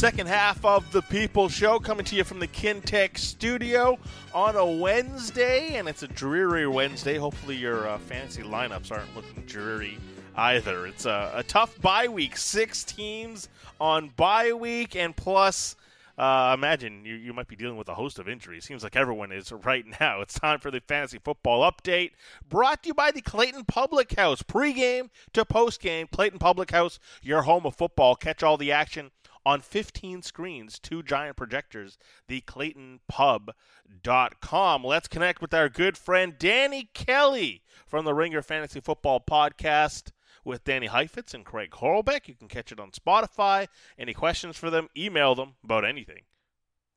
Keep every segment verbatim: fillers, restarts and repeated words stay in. Second half of the People Show coming to you from the Kintech studio on a Wednesday, and it's a dreary Wednesday. Hopefully your uh, fantasy lineups aren't looking dreary either. It's a, a tough bye week. Six teams on bye week, and plus, uh, imagine you, you might be dealing with a host of injuries. Seems like everyone is right now. It's time for the Fantasy Football Update, brought to you by the Clayton Public House. Pre-game to post-game, Clayton Public House, your home of football. Catch all the action on fifteen screens, two giant projectors, the Clayton Pub dot com. Let's connect with our good friend Danny Kelly from the Ringer Fantasy Football Podcast with Danny Heifetz and Craig Horlbeck. You can catch it on Spotify. Any questions for them, email them about anything.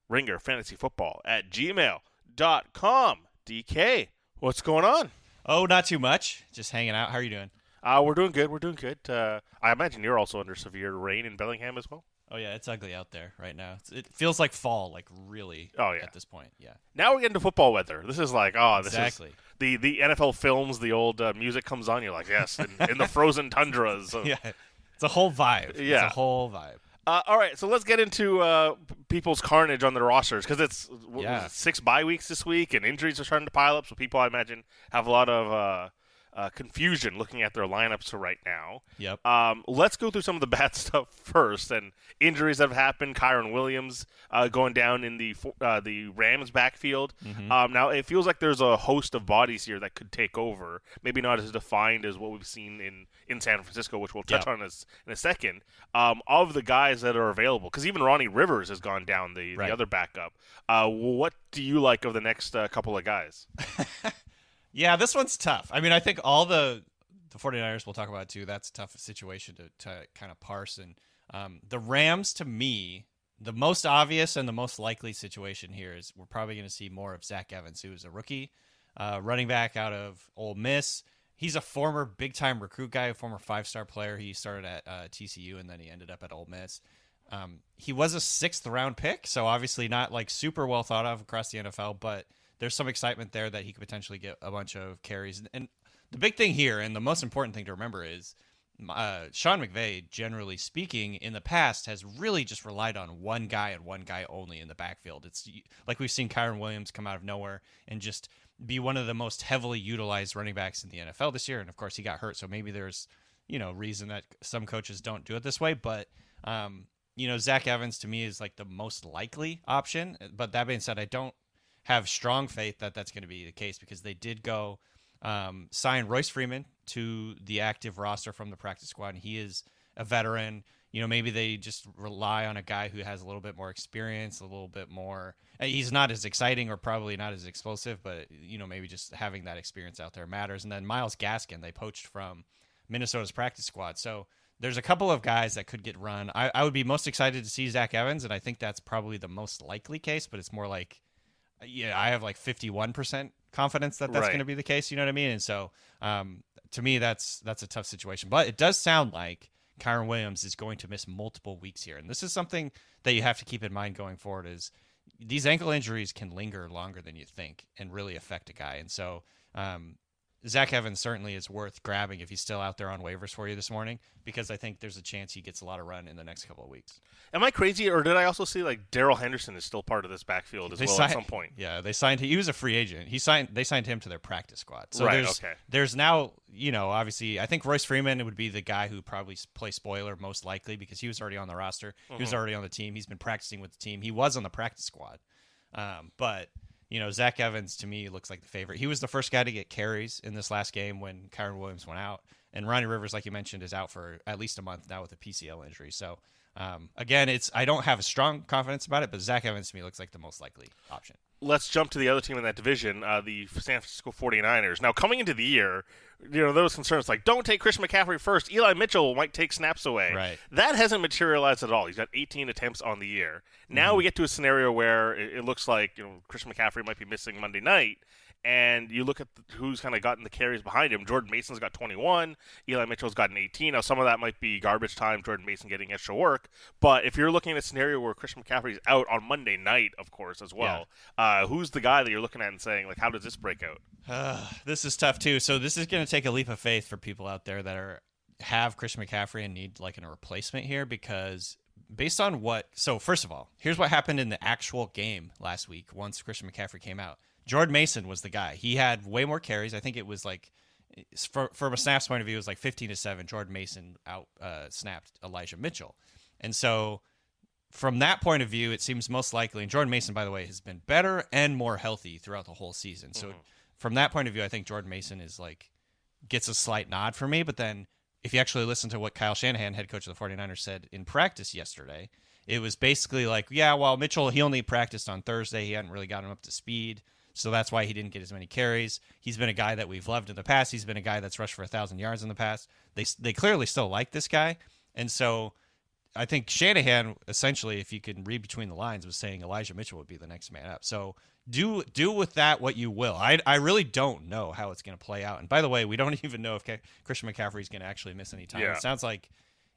ringer fantasy football at gmail dot com. D K, what's going on? Oh, not too much. Just hanging out. How are you doing? Uh, we're doing good. We're doing good. Uh, I imagine you're also under severe rain in Bellingham as well. Oh, yeah, it's ugly out there right now. It's, it feels like fall, like really oh, yeah. at this point. Yeah. Now we're getting to football weather. This is like, oh, this exactly. is the, the N F L films, the old uh, music comes on. You're like, yes, in, in the frozen tundras. Of... Yeah, it's a whole vibe. Yeah. It's a whole vibe. Uh, all right, so let's get into uh, people's carnage on their rosters because it's what yeah. was it, six bye weeks this week, and injuries are starting to pile up. So people, I imagine, have a lot of uh, – Uh, confusion looking at their lineups right now. Yep. Um, let's go through some of the bad stuff first, and injuries that have happened. Kyren Williams uh, going down in the uh, the Rams backfield. Mm-hmm. Um, now it feels like there's a host of bodies here that could take over. Maybe not as defined as what we've seen in, in San Francisco, which we'll touch yep. on as, in a second. Um, of the guys that are available, because even Ronnie Rivers has gone down, the right. the other backup. Uh, what do you like of the next uh, couple of guys? Yeah, this one's tough. I mean, I think all the, the 49ers we'll talk about, too, that's a tough situation to, to kind of parse. And um, the Rams, to me, the most obvious and the most likely situation here is we're probably going to see more of Zach Evans, who is a rookie uh, running back out of Ole Miss. He's a former big-time recruit guy, a former five-star player. He started at uh, T C U, and then he ended up at Ole Miss. Um, he was a sixth-round pick, so obviously not like super well thought of across the N F L, but there's some excitement there that he could potentially get a bunch of carries. And the big thing here, and the most important thing to remember is uh, Sean McVay, generally speaking, in the past has really just relied on one guy and one guy only in the backfield. It's like we've seen Kyren Williams come out of nowhere and just be one of the most heavily utilized running backs in the N F L this year. And, of course, he got hurt, so maybe there's, you know, reason that some coaches don't do it this way. But, um, you know, Zach Evans to me is like the most likely option. But that being said, I don't have strong faith that that's going to be the case because they did go um, sign Royce Freeman to the active roster from the practice squad. And he is a veteran. You know, maybe they just rely on a guy who has a little bit more experience, a little bit more. He's not as exciting or probably not as explosive, but, you know, maybe just having that experience out there matters. And then Myles Gaskin, they poached from Minnesota's practice squad. So there's a couple of guys that could get run. I, I would be most excited to see Zach Evans, and I think that's probably the most likely case, but it's more like, yeah, I have like fifty-one percent confidence that that's right. going to be the case. You know what I mean? And so um, to me, that's that's a tough situation. But it does sound like Kyren Williams is going to miss multiple weeks here. And this is something that you have to keep in mind going forward is these ankle injuries can linger longer than you think and really affect a guy. And so um, Zach Evans certainly is worth grabbing if he's still out there on waivers for you this morning, because I think there's a chance he gets a lot of run in the next couple of weeks. Am I crazy, or did I also see like Darrell Henderson is still part of this backfield as they well signed, at some point? Yeah, they signed him. He was a free agent. He signed. They signed him to their practice squad. So right, there's, okay. there's now, you know, obviously I think Royce Freeman would be the guy who probably play spoiler most likely because he was already on the roster. Mm-hmm. He was already on the team. He's been practicing with the team. He was on the practice squad. Um, but you know, Zach Evans, to me, looks like the favorite. He was the first guy to get carries in this last game when Kyren Williams went out. And Ronnie Rivers, like you mentioned, is out for at least a month now with a P C L injury. So, um, again, it's I don't have a strong confidence about it, but Zach Evans, to me, looks like the most likely option. Let's jump to the other team in that division, uh, the San Francisco 49ers. Now, coming into the year, you know, there was concerns like, don't take Christian McCaffrey first. Eli Mitchell might take snaps away. Right. That hasn't materialized at all. He's got eighteen attempts on the year. Now mm-hmm. we get to a scenario where it, it looks like, you know, Christian McCaffrey might be missing Monday night. And you look at the, who's kind of gotten the carries behind him. Jordan Mason's got twenty-one. Eli Mitchell's gotten eighteen. Now, some of that might be garbage time, Jordan Mason getting extra work. But if you're looking at a scenario where Christian McCaffrey's out on Monday night, of course, as well, yeah. uh, who's the guy that you're looking at and saying, like, how does this break out? Uh, this is tough, too. So this is going to take a leap of faith for people out there that are have Christian McCaffrey and need, like, a replacement here because – based on what, so first of all, here's what happened in the actual game last week. Once Christian McCaffrey came out, Jordan Mason was the guy. He had way more carries. I think it was like, for, from a snaps point of view, it was like fifteen to seven. Jordan Mason out uh, snapped Elijah Mitchell. And so from that point of view, it seems most likely, and Jordan Mason, by the way, has been better and more healthy throughout the whole season. So mm-hmm. from that point of view, I think Jordan Mason is like, gets a slight nod for me. But then if you actually listen to what Kyle Shanahan, head coach of the 49ers, said in practice yesterday, it was basically like, yeah, well, Mitchell, he only practiced on Thursday. He hadn't really gotten him up to speed. So that's why he didn't get as many carries. He's been a guy that we've loved in the past. He's been a guy that's rushed for a thousand yards in the past. They they clearly still like this guy. And so I think Shanahan, essentially, if you can read between the lines, was saying Elijah Mitchell would be the next man up. So do do with that what you will. I I really don't know how it's going to play out. And by the way, we don't even know if Ke- Christian McCaffrey is going to actually miss any time. Yeah. It sounds like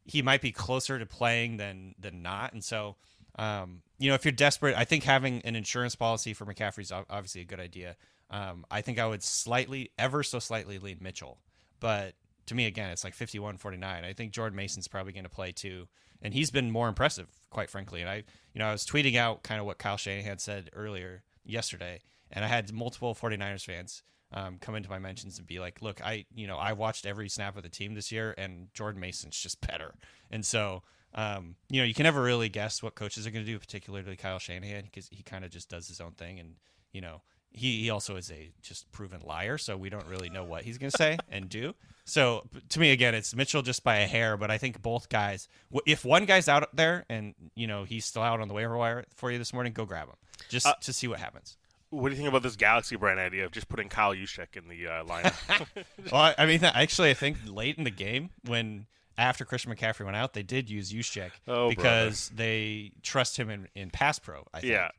he might be closer to playing than than not. And so, um, you know, if you're desperate, I think having an insurance policy for McCaffrey is obviously a good idea. Um, I think I would slightly, ever so slightly lean Mitchell. But to me, again, it's like fifty-one forty-nine. I think Jordan Mason's probably going to play too. And he's been more impressive, quite frankly. And I, you know, I was tweeting out kind of what Kyle Shanahan said earlier yesterday, and I had multiple 49ers fans um, come into my mentions and be like, look, I, you know, I watched every snap of the team this year, and Jordan Mason's just better. And so, um, you know, you can never really guess what coaches are going to do, particularly Kyle Shanahan, because he kind of just does his own thing. And, you know, he, he also is a just proven liar, so we don't really know what he's going to say and do. So to me, again, it's Mitchell just by a hair, but I think both guys, if one guy's out there and, you know, he's still out on the waiver wire for you this morning, go grab him just uh, to see what happens. What do you think about this Galaxy brand idea of just putting Kyle Juszczyk in the uh, lineup? Well, I mean, actually, I think late in the game when after Christian McCaffrey went out, they did use Juszczyk oh, because brother. they trust him in, in pass pro, I think. Yeah.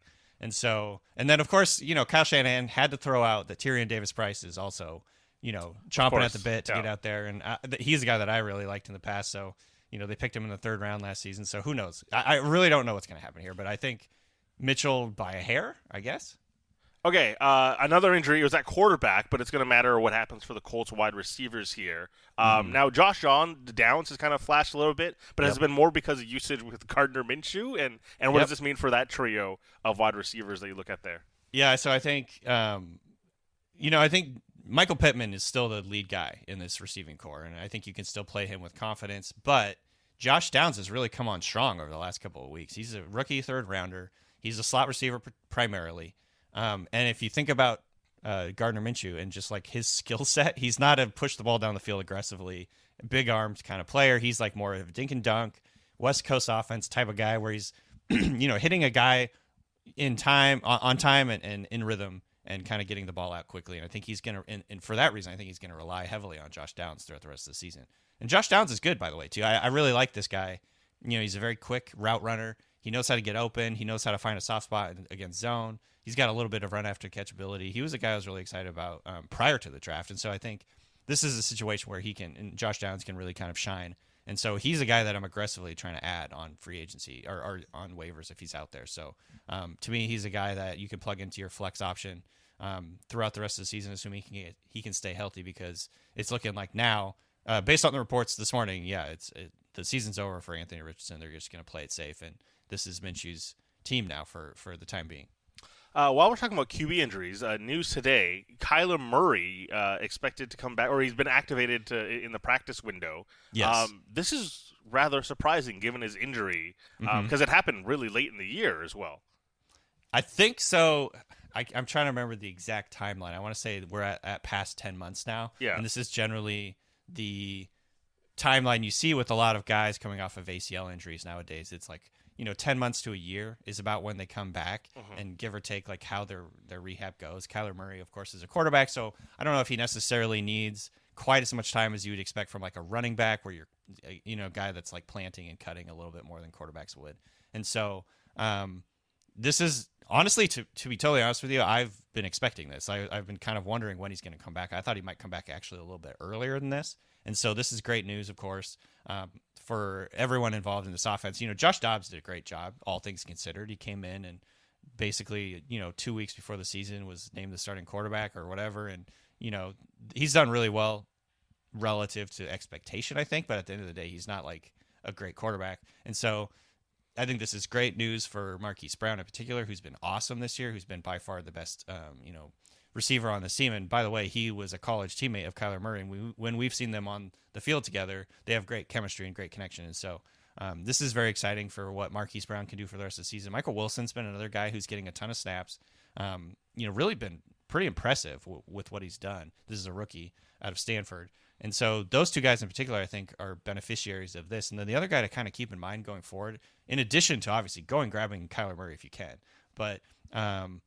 And so, and then of course, you know, Kyle Shanahan had to throw out that Tyrion Davis-Price is also, you know, chomping at the bit to yeah. get out there. And I, he's a guy that I really liked in the past. So, you know, they picked him in the third round last season. So who knows? I, I really don't know what's going to happen here, but I think Mitchell by a hair, I guess. Okay. Uh, another injury. It was at quarterback, but it's going to matter what happens for the Colts wide receivers here. Um, mm. Now, Josh Downs has kind of flashed a little bit, but yep. has been more because of usage with Gardner Minshew. And, and what yep. does this mean for that trio of wide receivers that you look at there? Yeah. So I think, um, you know, I think Michael Pittman is still the lead guy in this receiving core, and I think you can still play him with confidence. But Josh Downs has really come on strong over the last couple of weeks. He's a rookie third rounder. He's a slot receiver pr- primarily. Um, and if you think about uh, Gardner Minshew and just like his skill set, he's not a push the ball down the field aggressively, big armed kind of player. He's like more of a dink and dunk, West Coast offense type of guy where he's, you know, hitting a guy in time, on time and, and in rhythm and kind of getting the ball out quickly. And I think he's going to, and, and for that reason, I think he's going to rely heavily on Josh Downs throughout the rest of the season. And Josh Downs is good, by the way, too. I, I really like this guy. You know, he's a very quick route runner. He knows how to get open. He knows how to find a soft spot against zone. He's got a little bit of run after catch ability. He was a guy I was really excited about um, prior to the draft. And so I think this is a situation where he can, and Josh Downs can really kind of shine. And so he's a guy that I'm aggressively trying to add on free agency or, or on waivers if he's out there. So um, to me, he's a guy that you can plug into your flex option um, throughout the rest of the season, assuming he can, get, he can stay healthy, because it's looking like now, uh, based on the reports this morning, yeah, it's it, the season's over for Anthony Richardson. They're just going to play it safe. And this is Minshew's team now for, for the time being. Uh, while we're talking about Q B injuries, uh, news today, Kyler Murray uh, expected to come back, or he's been activated to, in the practice window. Yes. Um, this is rather surprising given his injury, because um, mm-hmm. it happened really late in the year as well. I think so. I, I'm trying to remember the exact timeline. I want to say we're at, at past ten months now. Yeah. And this is generally the timeline you see with a lot of guys coming off of A C L injuries nowadays. It's like, you know, ten months to a year is about when they come back, mm-hmm. and give or take like how their, their rehab goes. Kyler Murray, of course, is a quarterback, so I don't know if he necessarily needs quite as much time as you would expect from like a running back where you're, you know, a guy that's like planting and cutting a little bit more than quarterbacks would. And so um, this is honestly, to, to be totally honest with you, I've been expecting this. I, I've been kind of wondering when he's going to come back. I thought he might come back actually a little bit earlier than this. And so this is great news, of course. Um, for everyone involved in this offense. You know, Josh Dobbs did a great job, all things considered. He came in and basically, you know, two weeks before the season was named the starting quarterback or whatever. And, you know, he's done really well relative to expectation, I think. But at the end of the day, he's not like a great quarterback. And so I think this is great news for Marquise Brown in particular, who's been awesome this year, who's been by far the best, um, you know, receiver on the team. And by the way, he was a college teammate of Kyler Murray. And we, when we've seen them on the field together, they have great chemistry and great connection. And so um, this is very exciting for what Marquise Brown can do for the rest of the season. Michael Wilson's been another guy who's getting a ton of snaps, um, you know, really been pretty impressive w- with what he's done. This is a rookie out of Stanford. And so those two guys in particular, I think, are beneficiaries of this. And then the other guy to kind of keep in mind going forward, in addition to obviously going grabbing Kyler Murray if you can, but um,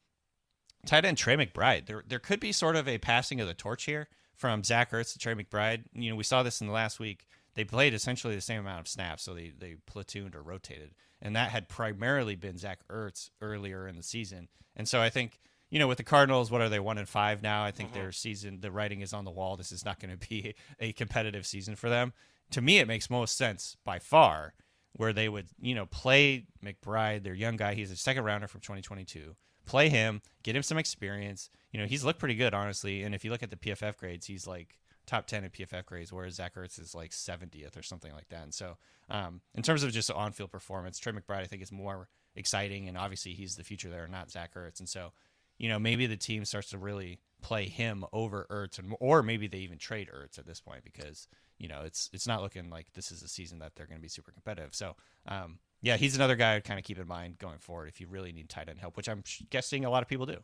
tight end Trey McBride, there there could be sort of a passing of the torch here from Zach Ertz to Trey McBride. You know, we saw this in the last week. They played essentially the same amount of snaps, so they, they platooned or rotated. And that had primarily been Zach Ertz earlier in the season. And so I think, you know, with the Cardinals, what are they, one and five now? I think mm-hmm. their season, the writing is on the wall. This is not going to be a competitive season for them. To me, it makes most sense by far where they would, you know, play McBride, their young guy. He's a second rounder from twenty twenty-two. Play him, get him some experience. You know, he's looked pretty good, honestly. And if you look at the P F F grades, he's like top ten in P F F grades, whereas Zach Ertz is like seventieth or something like that. And so um, in terms of just on-field performance, Trey McBride, I think, is more exciting. And obviously he's the future there, not Zach Ertz. And so, you know, maybe the team starts to really play him over Ertz, and, or maybe they even trade Ertz at this point because, you know, it's it's not looking like this is a season that they're going to be super competitive. So, um, yeah, he's another guy I'd kind of keep in mind going forward if you really need tight end help, which I'm guessing a lot of people do.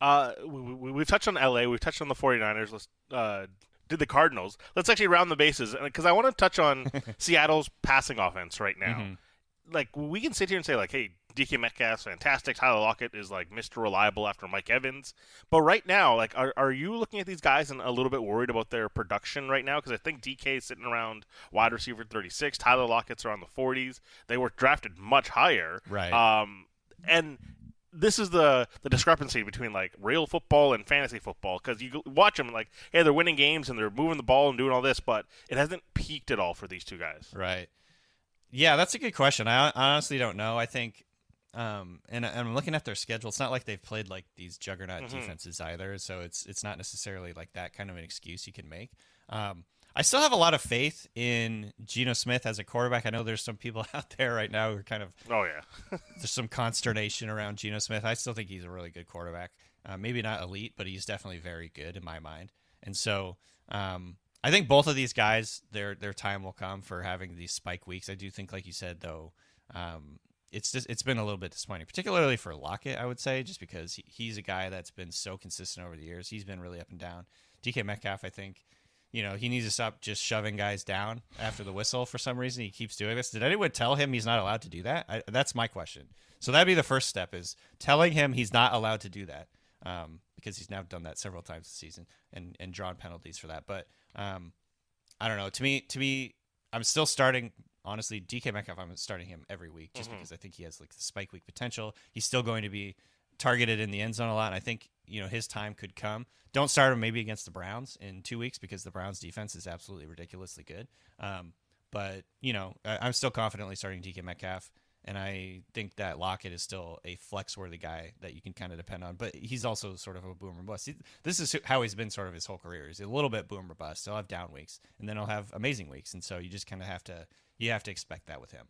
Uh, we, we, we've touched on L A. We've touched on the 49ers. Let's uh, did the Cardinals. Let's actually round the bases because I want to touch on Seattle's passing offense right now. Mm-hmm. Like, we can sit here and say, like, hey, D K Metcalf's fantastic. Tyler Lockett is, like, Mister Reliable after Mike Evans. But right now, like, are are you looking at these guys and a little bit worried about their production right now? Because I think D K is sitting around wide receiver thirty-six. Tyler Lockett's around the forties. They were drafted much higher. Right. Um, and this is the, the discrepancy between, like, real football and fantasy football. Because you watch them, like, hey, they're winning games and they're moving the ball and doing all this, but it hasn't peaked at all for these two guys. Right. Yeah, that's a good question. I honestly don't know. I think, um, and, and I'm looking at their schedule. It's not like they've played like these juggernaut mm-hmm. defenses either, so it's it's not necessarily like that kind of an excuse you can make. Um, I still have a lot of faith in Geno Smith as a quarterback. I know there's some people out there right now who are kind of oh yeah, there's some consternation around Geno Smith. I still think he's a really good quarterback. Uh, maybe not elite, but he's definitely very good in my mind. And so, um. I think both of these guys, their their time will come for having these spike weeks. I do think, like you said, though, um, it's just, it's been a little bit disappointing, particularly for Lockett, I would say, just because he, he's a guy that's been so consistent over the years. He's been really up and down. D K Metcalf, I think, you know, he needs to stop just shoving guys down after the whistle for some reason. He keeps doing this. Did anyone tell him he's not allowed to do that? I, that's my question. So that'd be the first step, is telling him he's not allowed to do that, um, because he's now done that several times this season and, and drawn penalties for that. But Um, I don't know. To me, to me, I'm still starting, honestly, D K Metcalf. I'm starting him every week just mm-hmm. because I think he has like the spike week potential. He's still going to be targeted in the end zone a lot. And I think, you know, his time could come. Don't start him maybe against the Browns in two weeks because the Browns defense is absolutely ridiculously good. Um, but you know, I, I'm still confidently starting D K Metcalf. And I think that Lockett is still a flex-worthy guy that you can kind of depend on. But he's also sort of a boom or bust. He, this is how he's been sort of his whole career. He's a little bit boom or bust. He'll have down weeks, and then he'll have amazing weeks. And so you just kind of have to you have to expect that with him.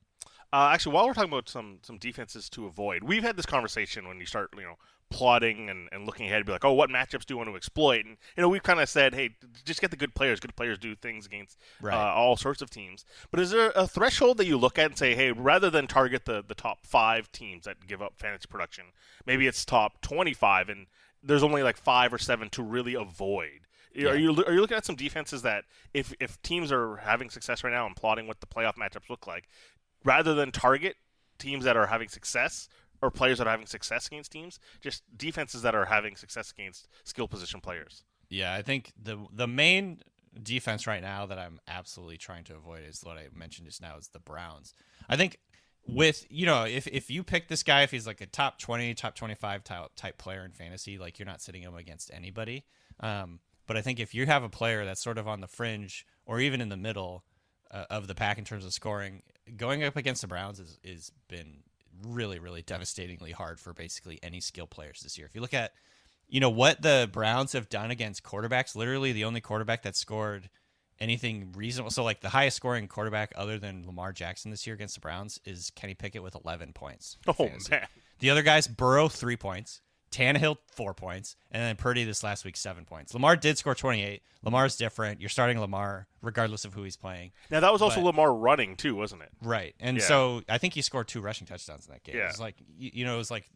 Uh, actually, while we're talking about some some defenses to avoid, we've had this conversation when you start, you know, plotting and, and looking ahead, be like, oh, what matchups do you want to exploit? And, you know, we've kind of said, hey, just get the good players. Good players do things against right. uh, all sorts of teams. But is there a threshold that you look at and say, hey, rather than target the, the top five teams that give up fantasy production, maybe it's top twenty-five, and there's only like five or seven to really avoid? Yeah. Are you are you looking at some defenses that if, if teams are having success right now and plotting what the playoff matchups look like, rather than target teams that are having success or players that are having success against teams, just defenses that are having success against skill position players? Yeah, I think the the main defense right now that I'm absolutely trying to avoid is what I mentioned just now, is the Browns. I think with, you know, if, if you pick this guy, if he's like a top twenty, top twenty-five type player in fantasy, like you're not sitting him against anybody. Um, but I think if you have a player that's sort of on the fringe or even in the middle uh, of the pack in terms of scoring, going up against the Browns is is been really, really devastatingly hard for basically any skill players this year. If you look at, you know, what the Browns have done against quarterbacks, literally the only quarterback that scored anything reasonable. So like the highest scoring quarterback other than Lamar Jackson this year against the Browns is Kenny Pickett with eleven points. Oh, fantasy. Man. The other guys, Burrow, three points. Tannehill, four points. And then Purdy this last week, seven points. Lamar did score twenty-eight. Lamar's different. You're starting Lamar regardless of who he's playing. Now, that was also but, Lamar running too, wasn't it? Right. And yeah. so I think he scored two rushing touchdowns in that game. Yeah. It was like, you know, it was like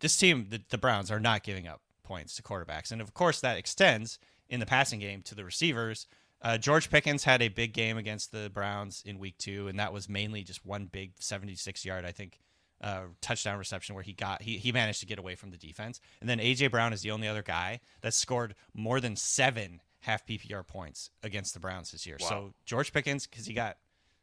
this team, the, the Browns, are not giving up points to quarterbacks. And, of course, that extends in the passing game to the receivers. Uh, George Pickens had a big game against the Browns in week two, and that was mainly just one big seventy-six-yard, I think, Uh, touchdown reception where he got he he managed to get away from the defense. And then A J. Brown is the only other guy that scored more than seven half P P R points against the Browns this year. Wow. So George Pickens, because he got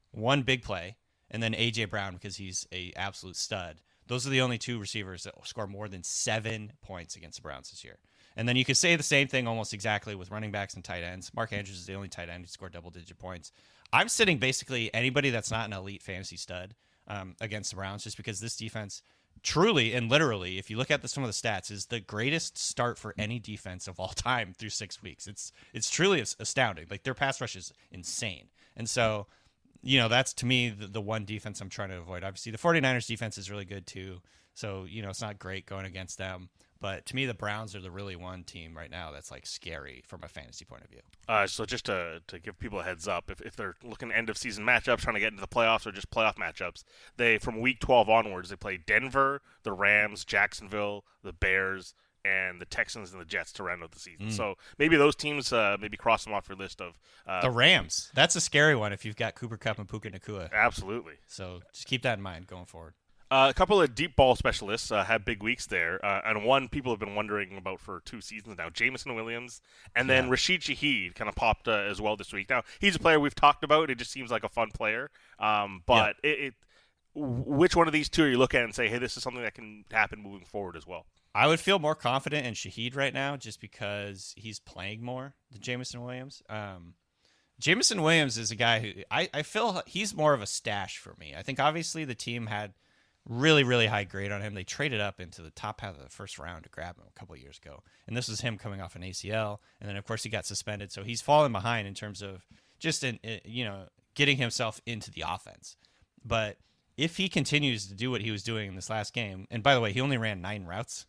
one big play, and then A J. Brown, because he's a absolute stud. Those are the only two receivers that score more than seven points against the Browns this year. And then you could say the same thing almost exactly with running backs and tight ends. Mark Andrews is the only tight end who scored double-digit points. I'm sitting basically anybody that's not an elite fantasy stud Um, against the Browns, just because this defense truly and literally, if you look at the, some of the stats, is the greatest start for any defense of all time through six weeks. It's it's truly astounding. Like, their pass rush is insane. And so, you know, that's to me the, the one defense I'm trying to avoid. Obviously, the 49ers defense is really good too. So, you know, it's not great going against them. But to me, the Browns are the really one team right now that's, like, scary from a fantasy point of view. Uh, so just to to give people a heads up, if, if they're looking end-of-season matchups, trying to get into the playoffs or just playoff matchups, they, from Week twelve onwards, they play Denver, the Rams, Jacksonville, the Bears, and the Texans and the Jets to round out the season. Mm. So maybe those teams, uh, maybe cross them off your list of uh, – the Rams. That's a scary one if you've got Cooper Kupp and Puka Nacua. Absolutely. So just keep that in mind going forward. Uh, a couple of deep ball specialists uh, had big weeks there, uh, and one people have been wondering about for two seasons now, Jameson Williams, and then yeah. Rashid Shaheed kind of popped uh, as well this week. Now, he's a player we've talked about. It just seems like a fun player, um, but yeah. it, it which one of these two are you looking at and say, hey, this is something that can happen moving forward as well? I would feel more confident in Shaheed right now just because he's playing more than Jameson Williams. Um Jameson Williams is a guy who I, I feel he's more of a stash for me. I think obviously the team had – really, really high grade on him. They traded up into the top half of the first round to grab him a couple of years ago. And this was him coming off an A C L. And then, of course, he got suspended. So he's fallen behind in terms of just, in, you know, getting himself into the offense. But if he continues to do what he was doing in this last game, and by the way, he only ran nine routes.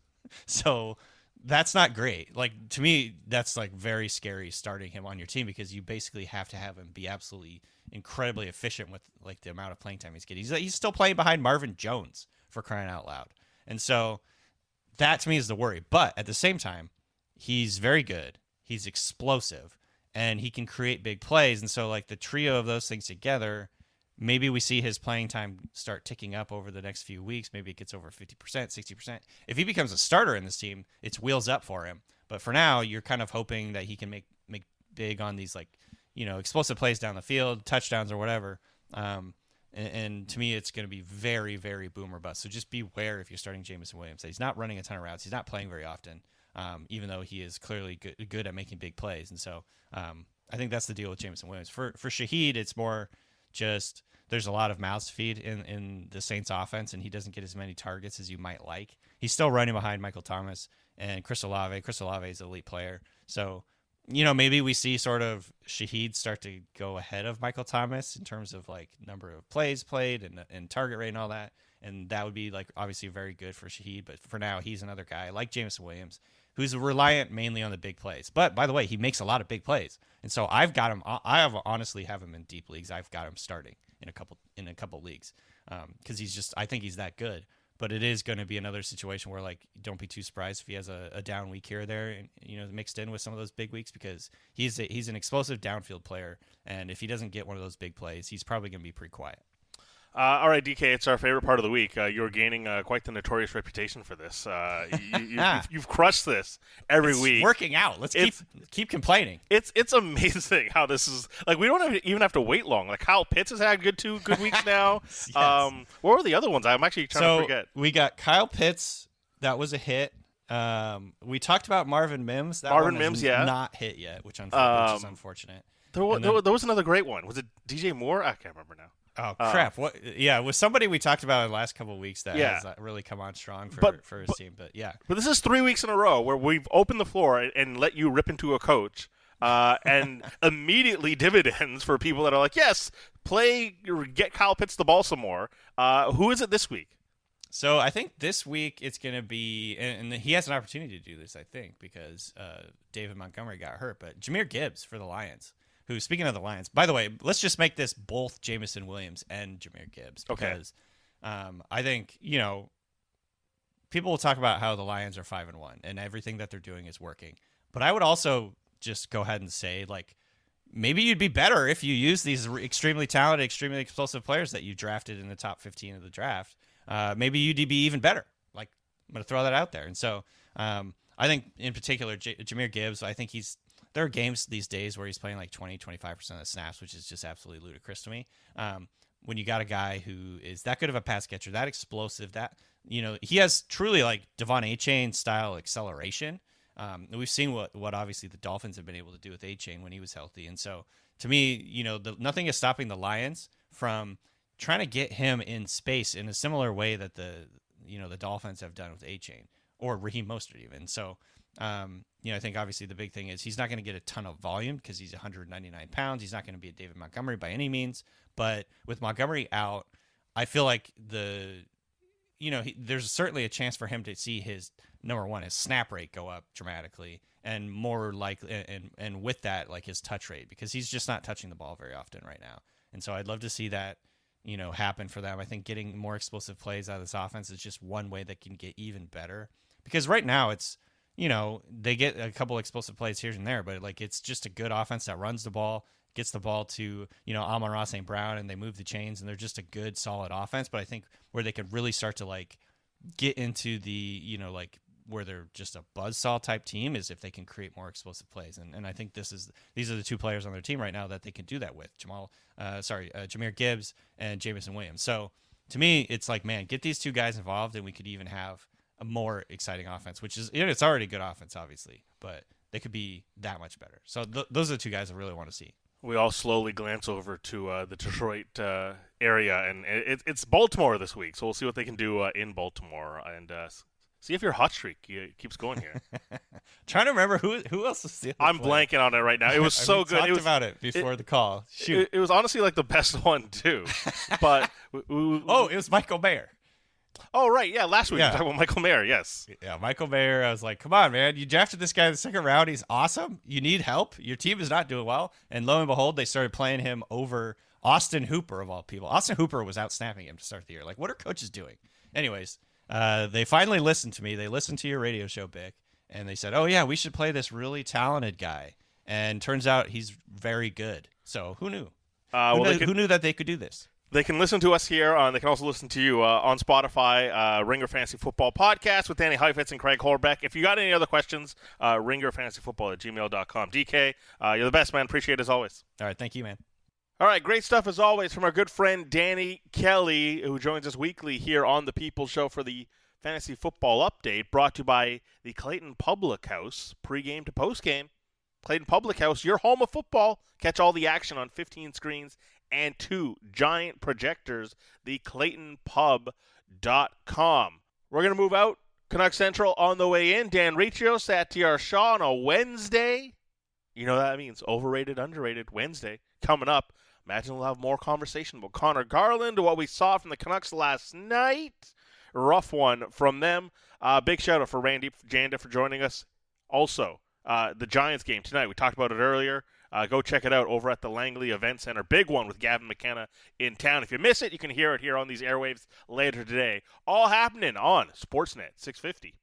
So that's not great. Like, to me, that's like very scary starting him on your team because you basically have to have him be absolutely incredibly efficient with like the amount of playing time he's getting. He's, he's still playing behind Marvin Jones for crying out loud. And so that to me is the worry. But at the same time, he's very good. He's explosive and he can create big plays. And so like the trio of those things together, maybe we see his playing time start ticking up over the next few weeks. Maybe it gets over fifty percent, sixty percent. If he becomes a starter in this team, it's wheels up for him. But for now, you're kind of hoping that he can make, make big on these like, you know, explosive plays down the field, touchdowns or whatever. Um, and, and to me, it's going to be very, very boom or bust. So just beware if you're starting Jameson Williams. He's not running a ton of routes. He's not playing very often, um, even though he is clearly good, good at making big plays. And so um, I think that's the deal with Jameson Williams. For for Shaheed, it's more just there's a lot of mouths to feed in, in the Saints offense, and he doesn't get as many targets as you might like. He's still running behind Michael Thomas and Chris Olave. Chris Olave is an elite player. So you know, maybe we see sort of Shaheed start to go ahead of Michael Thomas in terms of like number of plays played and and target rate and all that. And that would be like obviously very good for Shaheed. But for now, he's another guy like Jameson Williams who's reliant mainly on the big plays. But by the way, he makes a lot of big plays. And so I've got him. I have honestly have him in deep leagues. I've got him starting in a couple in a couple leagues because um, he's just I think he's that good. But it is going to be another situation where, like, don't be too surprised if he has a, a down week here or there and, you know, mixed in with some of those big weeks because he's a, he's an explosive downfield player. And if he doesn't get one of those big plays, he's probably going to be pretty quiet. Uh, all right, D K, it's our favorite part of the week. Uh, you're gaining uh, quite the notorious reputation for this. Uh, you, you, you've, you've crushed this every it's week. It's working out. Let's it's, keep keep complaining. It's it's amazing how this is – like, we don't have, even have to wait long. Like, Kyle Pitts has had good two good weeks now. Yes. um, what were the other ones? I'm actually trying so to forget. We got Kyle Pitts. That was a hit. Um, we talked about Marvin Mims. That Marvin one Mims, yeah. Not hit yet, which, unfortunately, um, which is unfortunate. There was, then, there was another great one. Was it D J Moore? I can't remember now. Oh crap! Uh, what? Yeah, with somebody we talked about in the last couple of weeks that yeah. has really come on strong for but, for his but, team. But yeah, but this is three weeks in a row where we've opened the floor and, and let you rip into a coach, uh, and immediately dividends for people that are like, yes, play or get Kyle Pitts the ball some more. Uh, who is it this week? So I think this week it's going to be, and, and he has an opportunity to do this, I think, because uh, David Montgomery got hurt, but Jahmyr Gibbs for the Lions, who, speaking of the Lions, by the way, let's just make this both Jameson Williams and Jahmyr Gibbs, because okay. um, I think, you know, people will talk about how the Lions are five and one and everything that they're doing is working. But I would also just go ahead and say, like, maybe you'd be better if you use these extremely talented, extremely explosive players that you drafted in the top fifteen of the draft. Uh, maybe you'd be even better. Like, I'm going to throw that out there. And so um, I think in particular, J- Jahmyr Gibbs, I think he's, there are games these days where he's playing like twenty, twenty-five percent of the snaps, which is just absolutely ludicrous to me. Um, when you got a guy who is that good of a pass catcher, that explosive, that, you know, he has truly like Devon Achane style acceleration. Um, and we've seen what, what obviously the Dolphins have been able to do with Achane when he was healthy. And so to me, you know, the, nothing is stopping the Lions from trying to get him in space in a similar way that the, you know, the Dolphins have done with Achane or Raheem Mostert even. So, um, you know, I think obviously the big thing is he's not going to get a ton of volume because he's one hundred ninety-nine pounds. He's not going to be a David Montgomery by any means, but with Montgomery out, I feel like the, you know, he, there's certainly a chance for him to see his number one, his snap rate go up dramatically, and more likely, and, and with that, like his touch rate, because he's just not touching the ball very often right now. And so I'd love to see that, you know, happen for them. I think getting more explosive plays out of this offense is just one way that can get even better, because right now it's, you know, they get a couple explosive plays here and there, but like, it's just a good offense that runs the ball, gets the ball to, you know, Amon-Ra Saint Brown, and they move the chains, and they're just a good, solid offense. But I think where they could really start to like get into the, you know, like where they're just a buzzsaw type team is if they can create more explosive plays. And and I think this is, these are the two players on their team right now that they can do that with, Jamal, uh, sorry, uh, Jahmyr Gibbs and Jameson Williams. So to me, it's like, man, get these two guys involved, and we could even have a more exciting offense, which is, you know, it's already a good offense, obviously, but they could be that much better. So th- those are the two guys I really want to see. We all slowly glance over to uh, the Detroit uh, area, and it, it's Baltimore this week, so we'll see what they can do uh, in Baltimore, and uh, see if your hot streak keeps going here. Trying to remember who who else was the other I'm player. Blanking on it right now. It was so we good. Talked it was, about it before it, the call. Shoot, it, it was honestly like the best one too. But we, we, oh, it was Michael Mayer. Oh, right. Yeah. Last week, yeah. We were talking about Michael Mayer. Yes. Yeah. Michael Mayer. I was like, come on, man. You drafted this guy in the second round. He's awesome. You need help. Your team is not doing well. And lo and behold, they started playing him over Austin Hooper, of all people. Austin Hooper was out snapping him to start the year. Like, what are coaches doing? Anyways, uh, they finally listened to me. They listened to your radio show, Bick, and they said, oh, yeah, we should play this really talented guy. And turns out he's very good. So who knew? Uh, who, well, knew could- who knew that they could do this? They can listen to us here. Uh, they can also listen to you uh, on Spotify, uh, Ringer Fantasy Football Podcast with Danny Heifetz and Craig Horlbeck. If you got any other questions, uh, ringer fantasy football at gmail dot com. D K, uh, you're the best, man. Appreciate it as always. All right. Thank you, man. All right. Great stuff as always from our good friend Danny Kelly, who joins us weekly here on The People Show for the Fantasy Football Update, brought to you by the Clayton Public House, pregame to postgame. Clayton Public House, your home of football. Catch all the action on fifteen screens and two giant projectors, the Clayton Pub dot com. We're going to move out. Canuck Central on the way in. Dan Riccio, Sat T R Shaw on a Wednesday. You know what that means. Overrated, underrated Wednesday. Coming up, imagine we'll have more conversation about Connor Garland, what we saw from the Canucks last night. Rough one from them. Uh, big shout-out for Randy Janda for joining us. Also, uh, the Giants game tonight. We talked about it earlier. Uh, go check it out over at the Langley Event Center. Big one with Gavin McKenna in town. If you miss it, you can hear it here on these airwaves later today. All happening on Sportsnet six fifty.